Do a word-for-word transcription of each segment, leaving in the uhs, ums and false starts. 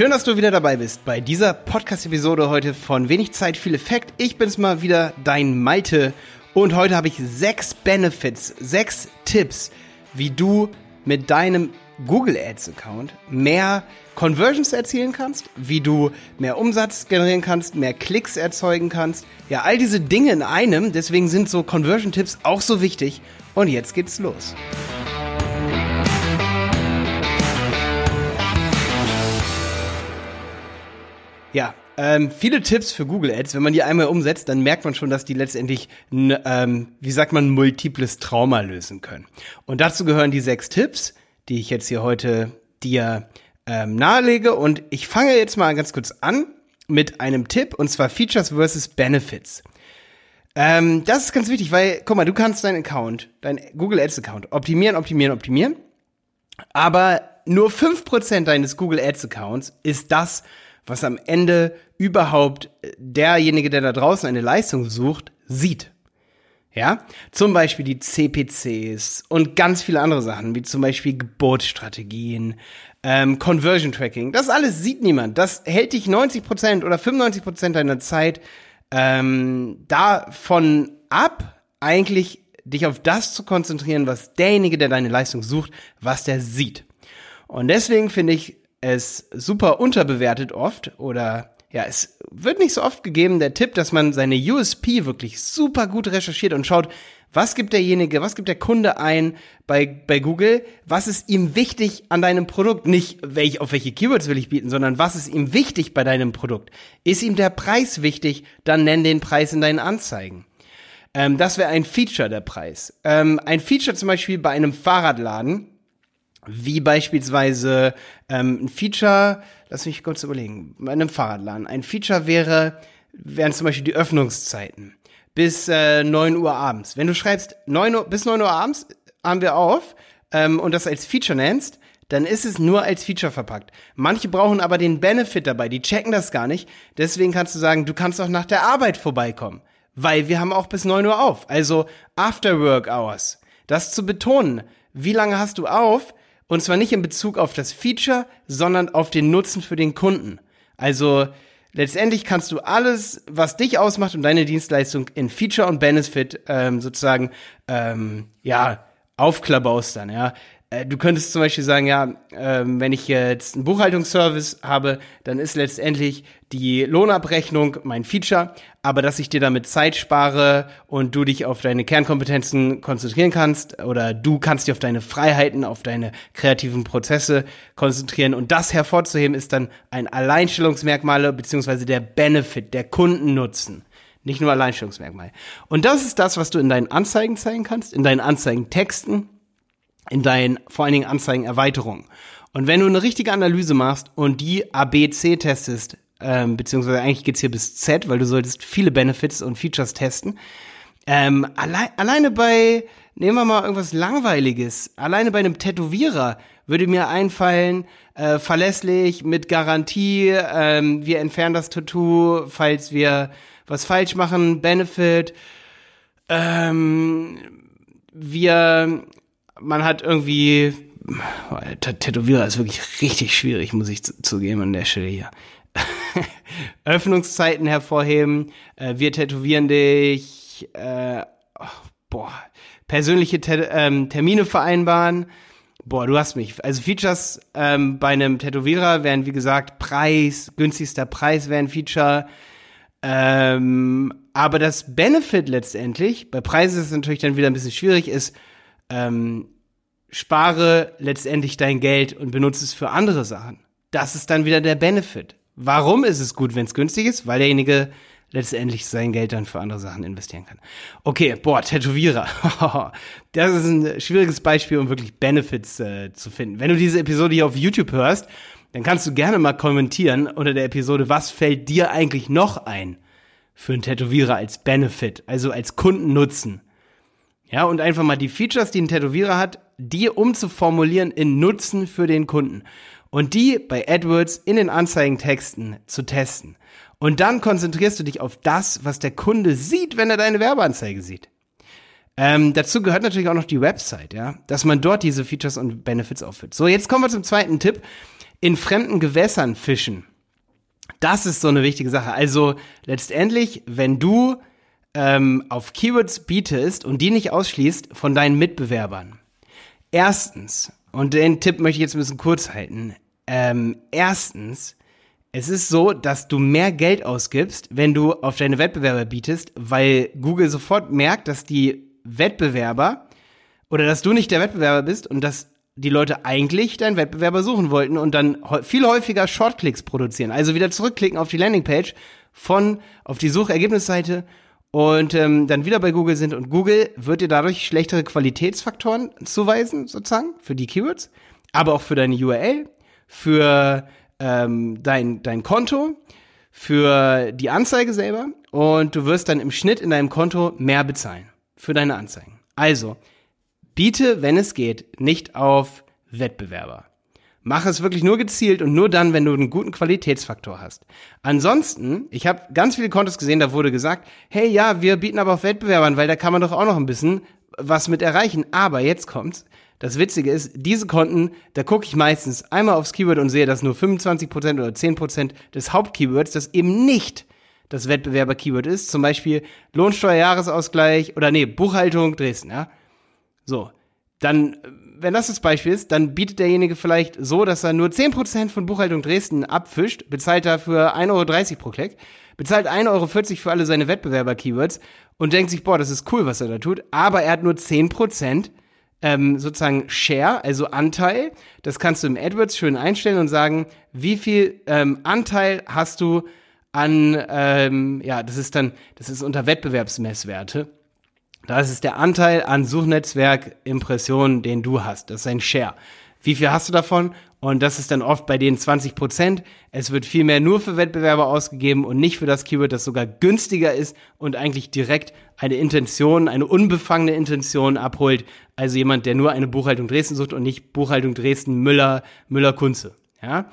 Schön, dass du wieder dabei bist bei dieser Podcast-Episode heute von Wenig Zeit, viel Effekt. Ich bin's mal wieder, dein Malte. Und heute habe ich sechs Benefits, sechs Tipps, wie du mit deinem Google Ads Account mehr Conversions erzielen kannst, wie du mehr Umsatz generieren kannst, mehr Klicks erzeugen kannst. Ja, all diese Dinge in einem, deswegen sind so Conversion-Tipps auch so wichtig. Und jetzt geht's los. Ja, ähm, viele Tipps für Google Ads, wenn man die einmal umsetzt, dann merkt man schon, dass die letztendlich, n, ähm, wie sagt man, multiples Trauma lösen können. Und dazu gehören die sechs Tipps, die ich jetzt hier heute dir ähm, nahelege. Und ich fange jetzt mal ganz kurz an mit einem Tipp, und zwar Features versus Benefits. Ähm, das ist ganz wichtig, weil, guck mal, du kannst deinen Account, deinen Google Ads Account optimieren, optimieren, optimieren, aber nur fünf Prozent deines Google Ads Accounts ist das, was am Ende überhaupt derjenige, der da draußen eine Leistung sucht, sieht. Ja, zum Beispiel die C P Cs und ganz viele andere Sachen, wie zum Beispiel Gebotsstrategien, ähm, Conversion-Tracking. Das alles sieht niemand. Das hält dich neunzig Prozent oder fünfundneunzig Prozent deiner Zeit ähm, davon ab, eigentlich dich auf das zu konzentrieren, was derjenige, der deine Leistung sucht, was der sieht. Und deswegen finde ich, es super unterbewertet oft oder ja, es wird nicht so oft gegeben, der Tipp, dass man seine U S P wirklich super gut recherchiert und schaut, was gibt derjenige, was gibt der Kunde ein bei bei Google, was ist ihm wichtig an deinem Produkt, nicht welch, auf welche Keywords will ich bieten, sondern was ist ihm wichtig bei deinem Produkt. Ist ihm der Preis wichtig, dann nenn den Preis in deinen Anzeigen. Ähm, das wäre ein Feature, der Preis. Ähm, ein Feature zum Beispiel bei einem Fahrradladen, wie beispielsweise ähm, ein Feature, lass mich kurz überlegen, bei einem Fahrradladen. Ein Feature wäre, wären zum Beispiel die Öffnungszeiten bis äh, neun Uhr abends. Wenn du schreibst, neun Uhr, bis neun Uhr abends haben wir auf ähm, und das als Feature nennst, dann ist es nur als Feature verpackt. Manche brauchen aber den Benefit dabei, die checken das gar nicht. Deswegen kannst du sagen, du kannst auch nach der Arbeit vorbeikommen, weil wir haben auch bis neun Uhr auf. Also After-Work-Hours. Das zu betonen, wie lange hast du auf? Und zwar nicht in Bezug auf das Feature, sondern auf den Nutzen für den Kunden. Also letztendlich kannst du alles, was dich ausmacht und deine Dienstleistung in Feature und Benefit ähm, sozusagen ähm, ja aufklabaustern. Ja, äh, du könntest zum Beispiel sagen, ja, äh, wenn ich jetzt einen Buchhaltungsservice habe, dann ist letztendlich die Lohnabrechnung mein Feature, aber dass ich dir damit Zeit spare und du dich auf deine Kernkompetenzen konzentrieren kannst oder du kannst dich auf deine Freiheiten, auf deine kreativen Prozesse konzentrieren und das hervorzuheben ist dann ein Alleinstellungsmerkmal beziehungsweise der Benefit, der Kundennutzen, nicht nur Alleinstellungsmerkmal. Und das ist das, was du in deinen Anzeigen zeigen kannst, in deinen Anzeigentexten, in deinen vor allen Dingen Anzeigenerweiterungen. Und wenn du eine richtige Analyse machst und die A B C testest, Ähm, beziehungsweise eigentlich geht's hier bis Z, weil du solltest viele Benefits und Features testen. Ähm, alle- alleine bei, nehmen wir mal irgendwas Langweiliges, alleine bei einem Tätowierer würde mir einfallen, äh, verlässlich, mit Garantie, ähm, wir entfernen das Tattoo, falls wir was falsch machen, Benefit, ähm, wir, man hat irgendwie, Tätowierer ist wirklich richtig schwierig, muss ich zu- zugeben an der Stelle hier. Öffnungszeiten hervorheben, äh, wir tätowieren dich, äh, oh, boah, persönliche Te- ähm, Termine vereinbaren, boah, du hast mich, also Features ähm, bei einem Tätowierer wären, wie gesagt, Preis, günstigster Preis wäre ein Feature, ähm, aber das Benefit letztendlich, bei Preisen ist es natürlich dann wieder ein bisschen schwierig, ist, ähm, spare letztendlich dein Geld und benutze es für andere Sachen. Das ist dann wieder der Benefit. Warum ist es gut, wenn es günstig ist? Weil derjenige letztendlich sein Geld dann für andere Sachen investieren kann. Okay, boah, Tätowierer. Das ist ein schwieriges Beispiel, um wirklich Benefits äh, zu finden. Wenn du diese Episode hier auf YouTube hörst, dann kannst du gerne mal kommentieren unter der Episode, was fällt dir eigentlich noch ein für einen Tätowierer als Benefit, also als Kundennutzen. Ja, und einfach mal die Features, die ein Tätowierer hat, die umzuformulieren in Nutzen für den Kunden. Und die bei AdWords in den Anzeigentexten zu testen. Und dann konzentrierst du dich auf das, was der Kunde sieht, wenn er deine Werbeanzeige sieht. Ähm, dazu gehört natürlich auch noch die Website, ja, dass man dort diese Features und Benefits aufführt. So, jetzt kommen wir zum zweiten Tipp. in fremden Gewässern fischen. Das ist so eine wichtige Sache. Also letztendlich, wenn du ähm, auf Keywords bietest und die nicht ausschließt von deinen Mitbewerbern. Erstens, und den Tipp möchte ich jetzt ein bisschen kurz halten, ähm, erstens, es ist so, dass du mehr Geld ausgibst, wenn du auf deine Wettbewerber bietest, weil Google sofort merkt, dass die Wettbewerber oder dass du nicht der Wettbewerber bist und dass die Leute eigentlich deinen Wettbewerber suchen wollten und dann viel häufiger Shortclicks produzieren. Also wieder zurückklicken auf die Landingpage von auf die Suchergebnisseite und ähm, dann wieder bei Google sind. Und Google wird dir dadurch schlechtere Qualitätsfaktoren zuweisen, sozusagen, für die Keywords, aber auch für deine U R L, für ähm, dein, dein Konto, für die Anzeige selber. Und du wirst dann im Schnitt in deinem Konto mehr bezahlen für deine Anzeigen. Also, biete, wenn es geht, nicht auf Wettbewerber. Mach es wirklich nur gezielt und nur dann, wenn du einen guten Qualitätsfaktor hast. Ansonsten, ich habe ganz viele Kontos gesehen, da wurde gesagt, hey, ja, wir bieten aber auf Wettbewerbern, weil da kann man doch auch noch ein bisschen was mit erreichen. Aber jetzt kommt's. Das Witzige ist, diese Konten, da gucke ich meistens einmal aufs Keyword und sehe, dass nur fünfundzwanzig Prozent oder zehn Prozent des Hauptkeywords, das eben nicht das Wettbewerber-Keyword ist, zum Beispiel Lohnsteuerjahresausgleich oder nee, Buchhaltung Dresden, ja. So, dann, wenn das das Beispiel ist, dann bietet derjenige vielleicht so, dass er nur zehn Prozent von Buchhaltung Dresden abfischt, bezahlt dafür ein Euro dreißig pro Klick, bezahlt ein Euro vierzig für alle seine Wettbewerber-Keywords und denkt sich, boah, das ist cool, was er da tut, aber er hat nur zehn Prozent ähm, sozusagen Share, also Anteil. Das kannst du im AdWords schön einstellen und sagen, wie viel ähm, Anteil hast du an, ähm, ja, das ist dann, das ist unter Wettbewerbsmesswerte. Das ist der Anteil an Suchnetzwerk-Impressionen, den du hast. Das ist ein Share. Wie viel hast du davon? Und das ist dann oft bei den zwanzig Prozent. Es wird viel mehr nur für Wettbewerber ausgegeben und nicht für das Keyword, das sogar günstiger ist und eigentlich direkt eine Intention, eine unbefangene Intention abholt. Also jemand, der nur eine Buchhaltung Dresden sucht und nicht Buchhaltung Dresden Müller, Müller-Kunze. Ja?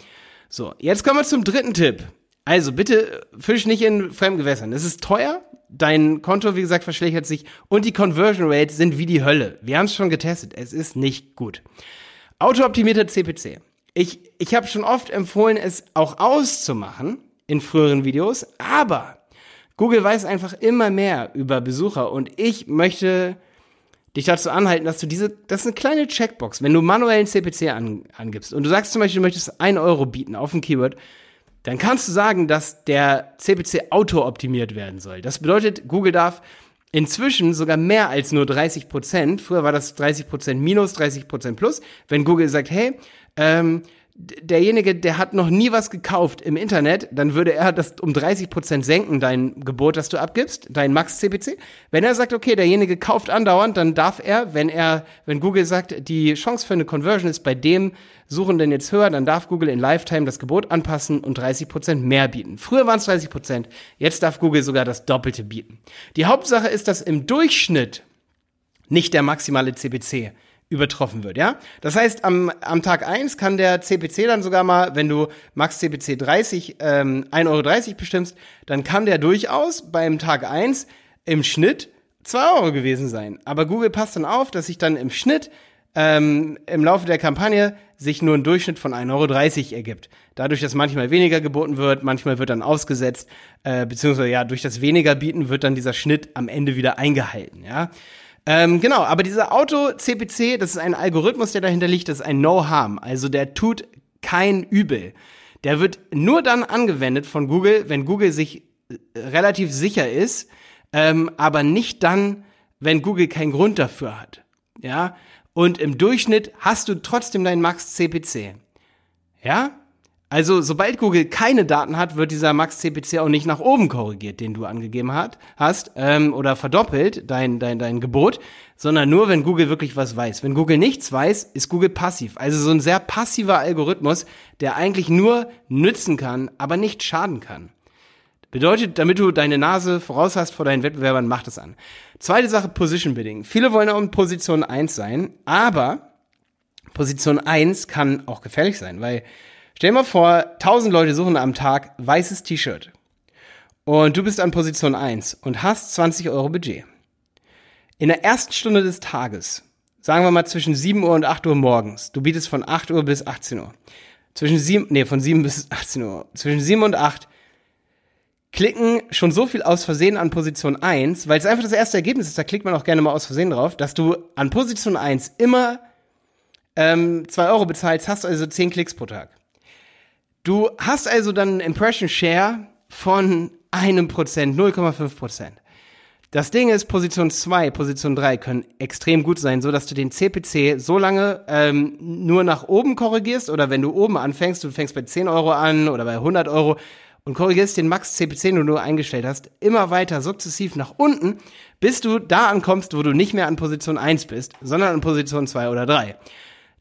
So, jetzt kommen wir zum dritten Tipp. Also bitte fisch nicht in Fremdgewässern. Es ist teuer. Dein Konto, wie gesagt, verschlechtert sich und die Conversion Rates sind wie die Hölle. Wir haben es schon getestet. Es ist nicht gut. Autooptimierter C P C. Ich, ich habe schon oft empfohlen, es auch auszumachen in früheren Videos, aber Google weiß einfach immer mehr über Besucher und ich möchte dich dazu anhalten, dass du diese, das ist eine kleine Checkbox, wenn du manuellen C P C an, angibst und du sagst zum Beispiel, du möchtest ein Euro bieten auf ein Keyword, dann kannst du sagen, dass der C P C auto-optimiert werden soll. Das bedeutet, Google darf inzwischen sogar mehr als nur dreißig Prozent, früher war das dreißig Prozent minus, dreißig Prozent plus, wenn Google sagt, hey, ähm, derjenige, der hat noch nie was gekauft im Internet, dann würde er das um dreißig Prozent senken, dein Gebot, das du abgibst, dein Max-C P C. Wenn er sagt, okay, derjenige kauft andauernd, dann darf er, wenn er, wenn Google sagt, die Chance für eine Conversion ist bei dem Suchenden jetzt höher, dann darf Google in Lifetime das Gebot anpassen und dreißig Prozent mehr bieten. Früher waren es dreißig Prozent, jetzt darf Google sogar das Doppelte bieten. Die Hauptsache ist, dass im Durchschnitt nicht der maximale C P C übertroffen wird, ja? Das heißt, am, am Tag eins kann der C P C dann sogar mal, wenn du Max-C P C dreißig, ähm, ein Euro dreißig bestimmst, dann kann der durchaus beim Tag eins im Schnitt zwei Euro gewesen sein. Aber Google passt dann auf, dass sich dann im Schnitt ähm, im Laufe der Kampagne sich nur ein Durchschnitt von ein Euro dreißig ergibt. Dadurch, dass manchmal weniger geboten wird, manchmal wird dann ausgesetzt, äh, beziehungsweise ja, durch das weniger bieten wird dann dieser Schnitt am Ende wieder eingehalten, ja? Ähm, genau, aber dieser Auto-C P C, das ist ein Algorithmus, der dahinter liegt, das ist ein No-Harm, also der tut kein Übel. Der wird nur dann angewendet von Google, wenn Google sich relativ sicher ist, ähm, aber nicht dann, wenn Google keinen Grund dafür hat. Ja? Und im Durchschnitt hast du trotzdem deinen Max-C P C. Ja? Also, sobald Google keine Daten hat, wird dieser Max-C P C auch nicht nach oben korrigiert, den du angegeben hat, hast, ähm, oder verdoppelt, dein, dein, dein Gebot, sondern nur, wenn Google wirklich was weiß. Wenn Google nichts weiß, ist Google passiv. Also so ein sehr passiver Algorithmus, der eigentlich nur nützen kann, aber nicht schaden kann. Bedeutet, damit du deine Nase voraus hast vor deinen Wettbewerbern, mach das an. Zweite Sache, Position-Bidding. Viele wollen auch in Position eins sein, aber Position eins kann auch gefährlich sein, weil stell dir mal vor, tausend Leute suchen am Tag weißes T-Shirt und du bist an Position eins und hast zwanzig Euro Budget. In der ersten Stunde des Tages, sagen wir mal zwischen sieben Uhr und acht Uhr morgens, du bietest von acht Uhr bis achtzehn Uhr, Zwischen sieben, nee, von sieben bis achtzehn Uhr. Zwischen sieben und acht klicken schon so viel aus Versehen an Position eins, weil es einfach das erste Ergebnis ist, da klickt man auch gerne mal aus Versehen drauf, dass du an Position eins immer ähm, zwei Euro bezahlst, hast also zehn Klicks pro Tag. Du hast also dann einen Impression Share von einem Prozent, null Komma fünf Prozent. Das Ding ist, Position zwei, Position drei können extrem gut sein, so dass du den C P C so lange ähm, nur nach oben korrigierst oder wenn du oben anfängst, du fängst bei zehn Euro an oder bei hundert Euro und korrigierst den Max-C P C, den du eingestellt hast, immer weiter sukzessiv nach unten, bis du da ankommst, wo du nicht mehr an Position eins bist, sondern an Position zwei oder drei.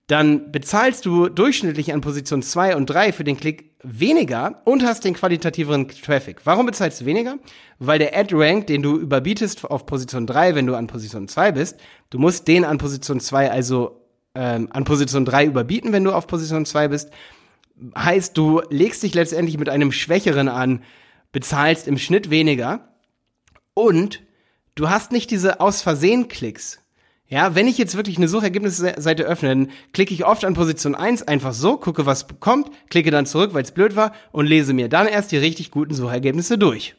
Dann bezahlst du durchschnittlich an Position zwei und drei für den Klick weniger und hast den qualitativeren Traffic. Warum bezahlst du weniger? Weil der Ad-Rank, den du überbietest auf Position drei, wenn du an Position zwei bist, du musst den an Position zwei, also ähm, an Position drei überbieten, wenn du auf Position zwei bist. Heißt, du legst dich letztendlich mit einem Schwächeren an, bezahlst im Schnitt weniger und du hast nicht diese Aus-Versehen-Klicks. Ja, wenn ich jetzt wirklich eine Suchergebnisseite öffne, dann klicke ich oft an Position eins einfach so, gucke, was kommt, klicke dann zurück, weil es blöd war und lese mir dann erst die richtig guten Suchergebnisse durch.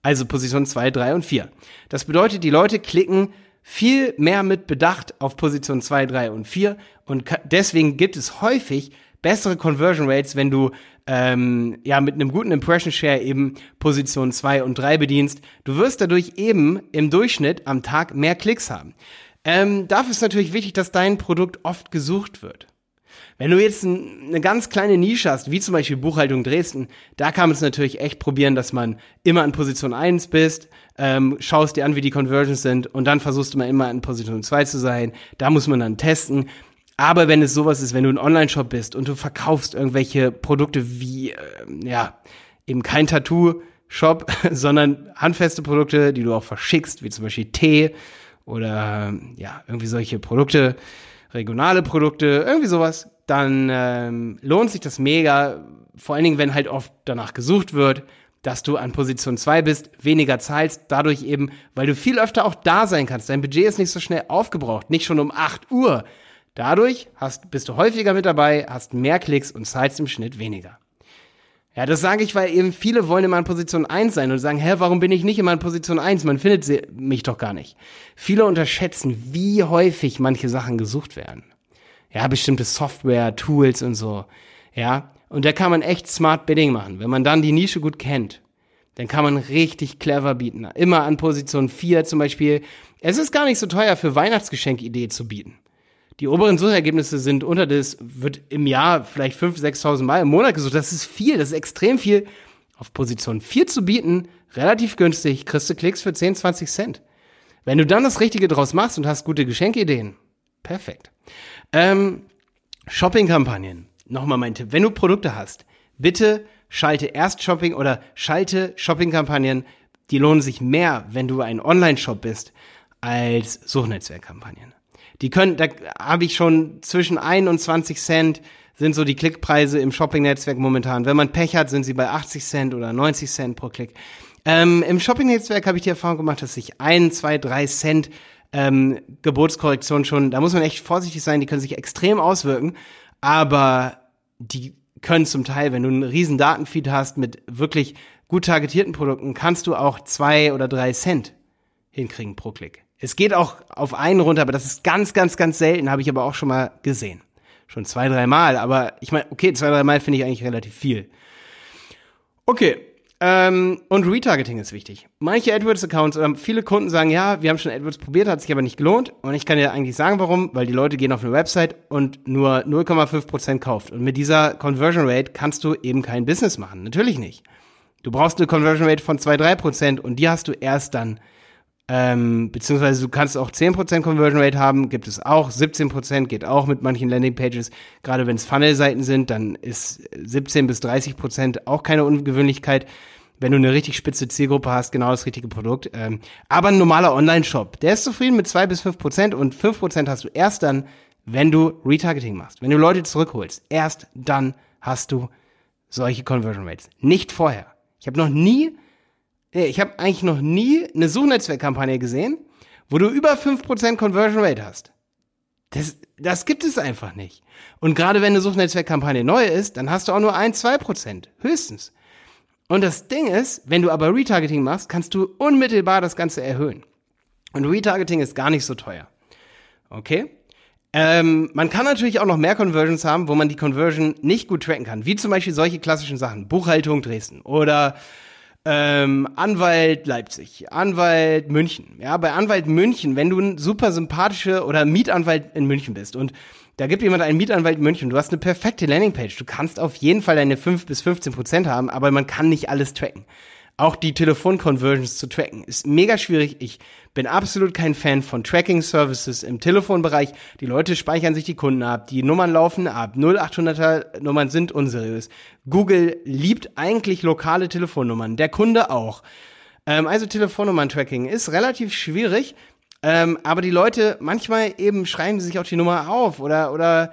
Also Position zwei, drei und vier. Das bedeutet, die Leute klicken viel mehr mit Bedacht auf Position zwei, drei und vier und deswegen gibt es häufig bessere Conversion Rates, wenn du ähm, ja mit einem guten Impression Share eben Position zwei und drei bedienst. Du wirst dadurch eben im Durchschnitt am Tag mehr Klicks haben. Ähm, dafür ist natürlich wichtig, dass dein Produkt oft gesucht wird. Wenn du jetzt ein, eine ganz kleine Nische hast, wie zum Beispiel Buchhaltung Dresden, da kann man es natürlich echt probieren, dass man immer an Position eins bist, ähm, schaust dir an, wie die Conversions sind und dann versuchst du mal immer an Position zwei zu sein. Da muss man dann testen. Aber wenn es sowas ist, wenn du ein Online-Shop bist und du verkaufst irgendwelche Produkte wie, äh, ja, eben kein Tattoo-Shop, sondern handfeste Produkte, die du auch verschickst, wie zum Beispiel Tee, oder ja, irgendwie solche Produkte, regionale Produkte, irgendwie sowas, dann ähm, lohnt sich das mega, vor allen Dingen, wenn halt oft danach gesucht wird, dass du an Position zwei bist, weniger zahlst, dadurch eben, weil du viel öfter auch da sein kannst. Dein Budget ist nicht so schnell aufgebraucht, nicht schon um acht Uhr. Dadurch hast, bist du häufiger mit dabei, hast mehr Klicks und zahlst im Schnitt weniger. Ja, das sage ich, weil eben viele wollen immer in Position eins sein und sagen, hä, warum bin ich nicht immer in Position eins? Man findet sie, mich doch gar nicht. Viele unterschätzen, wie häufig manche Sachen gesucht werden. Ja, bestimmte Software, Tools und so. Ja, und da kann man echt Smart Bidding machen. Wenn man dann die Nische gut kennt, dann kann man richtig clever bieten. Immer an Position vier zum Beispiel. Es ist gar nicht so teuer, für Weihnachtsgeschenkidee zu bieten. Die oberen Suchergebnisse sind unter das, wird im Jahr vielleicht fünftausend, sechstausend Mal im Monat gesucht. Das ist viel, das ist extrem viel. Auf Position vier zu bieten, relativ günstig, kriegst du Klicks für zehn, zwanzig Cent. Wenn du dann das Richtige draus machst und hast gute Geschenkideen, perfekt. Ähm, Shopping-Kampagnen, nochmal mein Tipp. Wenn du Produkte hast, bitte schalte erst Shopping oder schalte Shopping-Kampagnen. Die lohnen sich mehr, wenn du ein Online-Shop bist, als Suchnetzwerkkampagnen. Die können, da habe ich schon zwischen ein und zwanzig Cent sind so die Klickpreise im Shopping-Netzwerk momentan. Wenn man Pech hat, sind sie bei achtzig Cent oder neunzig Cent pro Klick. Ähm, im Shopping-Netzwerk habe ich die Erfahrung gemacht, dass sich ein, zwei, drei Cent ähm, Gebotskorrektion schon, da muss man echt vorsichtig sein, die können sich extrem auswirken, aber die können zum Teil, wenn du einen riesen Datenfeed hast mit wirklich gut targetierten Produkten, kannst du auch zwei oder drei Cent hinkriegen pro Klick. Es geht auch auf einen runter, aber das ist ganz, ganz, ganz selten, habe ich aber auch schon mal gesehen. Schon zwei, drei Mal, aber ich meine, okay, zwei, drei Mal finde ich eigentlich relativ viel. Okay, ähm, und Retargeting ist wichtig. Manche AdWords-Accounts oder viele Kunden sagen, ja, wir haben schon AdWords probiert, hat sich aber nicht gelohnt. Und ich kann dir eigentlich sagen, warum, weil die Leute gehen auf eine Website und nur null Komma fünf Prozent kauft. Und mit dieser Conversion Rate kannst du eben kein Business machen, natürlich nicht. Du brauchst eine Conversion Rate von zwei, drei Prozent und die hast du erst dann. Ähm, beziehungsweise du kannst auch zehn Prozent Conversion Rate haben, gibt es auch, siebzehn Prozent geht auch mit manchen Landingpages, gerade wenn es Funnel-Seiten sind, dann ist siebzehn bis dreißig Prozent auch keine Ungewöhnlichkeit, wenn du eine richtig spitze Zielgruppe hast, genau das richtige Produkt, ähm, aber ein normaler Online-Shop, der ist zufrieden mit zwei bis fünf Prozent und fünf Prozent hast du erst dann, wenn du Retargeting machst, wenn du Leute zurückholst, erst dann hast du solche Conversion Rates, nicht vorher. Ich habe noch nie Ich habe eigentlich noch nie eine Suchnetzwerkkampagne gesehen, wo du über fünf Prozent Conversion Rate hast. Das, Das gibt es einfach nicht. Und gerade wenn eine Suchnetzwerkkampagne neu ist, dann hast du auch nur ein bis zwei Prozent, höchstens. Und das Ding ist, wenn du aber Retargeting machst, kannst du unmittelbar das Ganze erhöhen. Und Retargeting ist gar nicht so teuer. Okay? Ähm, man kann natürlich auch noch mehr Conversions haben, wo man die Conversion nicht gut tracken kann. Wie zum Beispiel solche klassischen Sachen. Buchhaltung Dresden oder ähm, Anwalt Leipzig, Anwalt München. Ja, bei Anwalt München, wenn du ein super sympathischer oder Mietanwalt in München bist und da gibt jemand einen Mietanwalt in München, du hast eine perfekte Landingpage, du kannst auf jeden Fall deine fünf bis fünfzehn Prozent haben, aber man kann nicht alles tracken. Auch die Telefon-Conversions zu tracken ist mega schwierig. Ich bin absolut kein Fan von Tracking-Services im Telefonbereich. Die Leute speichern sich die Kunden ab, die Nummern laufen ab, null acht hundert er Nummern sind unseriös. Google liebt eigentlich lokale Telefonnummern, der Kunde auch. Ähm, also Telefonnummern-Tracking ist relativ schwierig, ähm, aber die Leute, manchmal eben schreiben sie sich auch die Nummer auf oder oder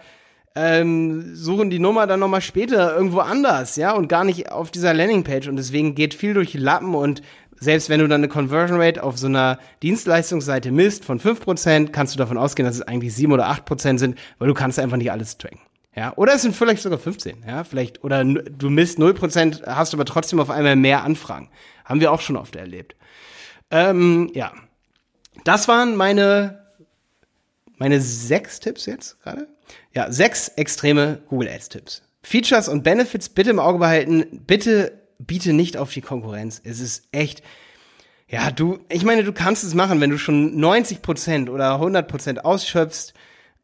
Ähm, suchen die Nummer dann nochmal später irgendwo anders, ja, und gar nicht auf dieser Landingpage und deswegen geht viel durch die Lappen und selbst wenn du dann eine Conversion Rate auf so einer Dienstleistungsseite misst von fünf Prozent, kannst du davon ausgehen, dass es eigentlich sieben oder acht Prozent sind, weil du kannst einfach nicht alles tracken, ja, oder es sind vielleicht sogar fünfzehn, ja, vielleicht, oder du misst null Prozent, hast aber trotzdem auf einmal mehr Anfragen, haben wir auch schon oft erlebt. Ähm, ja, das waren meine Meine sechs Tipps jetzt gerade? Ja, sechs extreme Google Ads Tipps. Features und Benefits bitte im Auge behalten. Bitte biete nicht auf die Konkurrenz. Es ist echt, ja, du, ich meine, du kannst es machen, wenn du schon neunzig Prozent oder hundert Prozent ausschöpfst,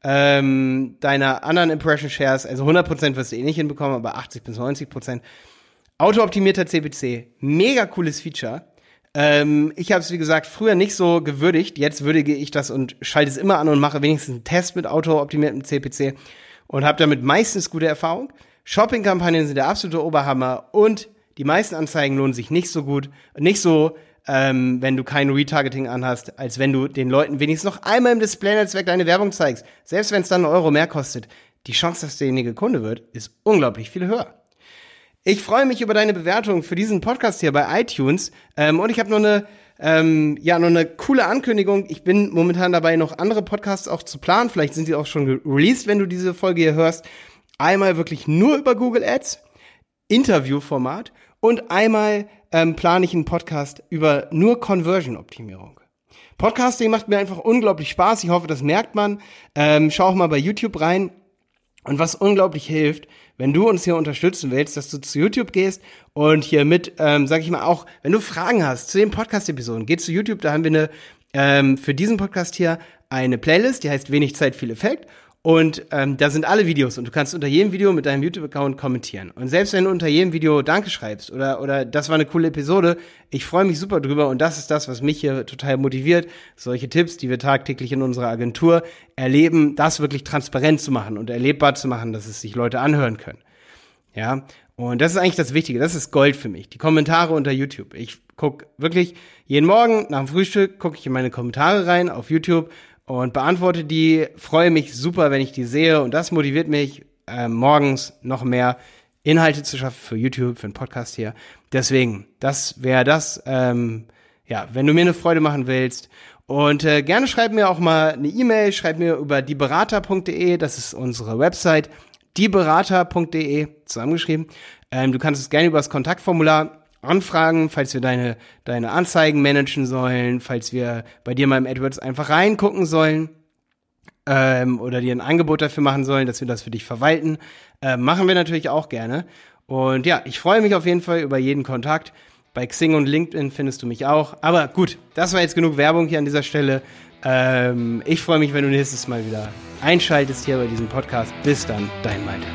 ähm, deiner anderen Impression Shares, also hundert Prozent wirst du eh nicht hinbekommen, aber achtzig bis neunzig Prozent. Autooptimierter C P C, mega cooles Feature. Ich habe es, wie gesagt, früher nicht so gewürdigt. Jetzt würdige ich das und schalte es immer an und mache wenigstens einen Test mit autooptimiertem C P C und habe damit meistens gute Erfahrung. Shopping-Kampagnen sind der absolute Oberhammer und die meisten Anzeigen lohnen sich nicht so gut, nicht so, ähm, wenn du kein Retargeting anhast, als wenn du den Leuten wenigstens noch einmal im Display-Netzwerk deine Werbung zeigst. Selbst wenn es dann einen Euro mehr kostet, die Chance, dass derjenige Kunde wird, ist unglaublich viel höher. Ich freue mich über deine Bewertung für diesen Podcast hier bei iTunes. Ähm, und ich habe noch eine, ähm, ja, noch eine coole Ankündigung. Ich bin momentan dabei, noch andere Podcasts auch zu planen. Vielleicht sind die auch schon released, wenn du diese Folge hier hörst. Einmal wirklich nur über Google Ads, Interviewformat. Und einmal ähm, plane ich einen Podcast über nur Conversion-Optimierung. Podcasting macht mir einfach unglaublich Spaß. Ich hoffe, das merkt man. Ähm, schau auch mal bei YouTube rein. Und was unglaublich hilft, wenn du uns hier unterstützen willst, dass du zu YouTube gehst und hier mit, ähm, sag ich mal auch, wenn du Fragen hast zu den Podcast-Episoden, geh zu YouTube, da haben wir eine ähm, für diesen Podcast hier eine Playlist, die heißt Wenig Zeit, viel Effekt und ähm, da sind alle Videos und du kannst unter jedem Video mit deinem YouTube-Account kommentieren und selbst wenn du unter jedem Video Danke schreibst oder oder das war eine coole Episode, ich freue mich super drüber und das ist das, was mich hier total motiviert, solche Tipps, die wir tagtäglich in unserer Agentur erleben, das wirklich transparent zu machen und erlebbar zu machen, dass es sich Leute anhören können. Ja, und das ist eigentlich das Wichtige, das ist Gold für mich, die Kommentare unter YouTube. Ich gucke wirklich jeden Morgen nach dem Frühstück, gucke ich in meine Kommentare rein auf YouTube und beantworte die, freue mich super, wenn ich die sehe und das motiviert mich, äh, morgens noch mehr Inhalte zu schaffen für YouTube, für den Podcast hier. Deswegen, das wäre das, ähm, ja, wenn du mir eine Freude machen willst. Und äh, gerne schreib mir auch mal eine E-Mail, schreib mir über dieberater punkt de, das ist unsere Website, dieberater punkt de, zusammengeschrieben. Ähm, du kannst es gerne über das Kontaktformular anfragen, falls wir deine deine Anzeigen managen sollen, falls wir bei dir mal im AdWords einfach reingucken sollen ähm, oder dir ein Angebot dafür machen sollen, dass wir das für dich verwalten. Äh, machen wir natürlich auch gerne. Und ja, ich freue mich auf jeden Fall über jeden Kontakt. Bei Xing und LinkedIn findest du mich auch. Aber gut, das war jetzt genug Werbung hier an dieser Stelle. Ähm, ich freue mich, wenn du nächstes Mal wieder einschaltest hier bei diesem Podcast. Bis dann, dein Malte.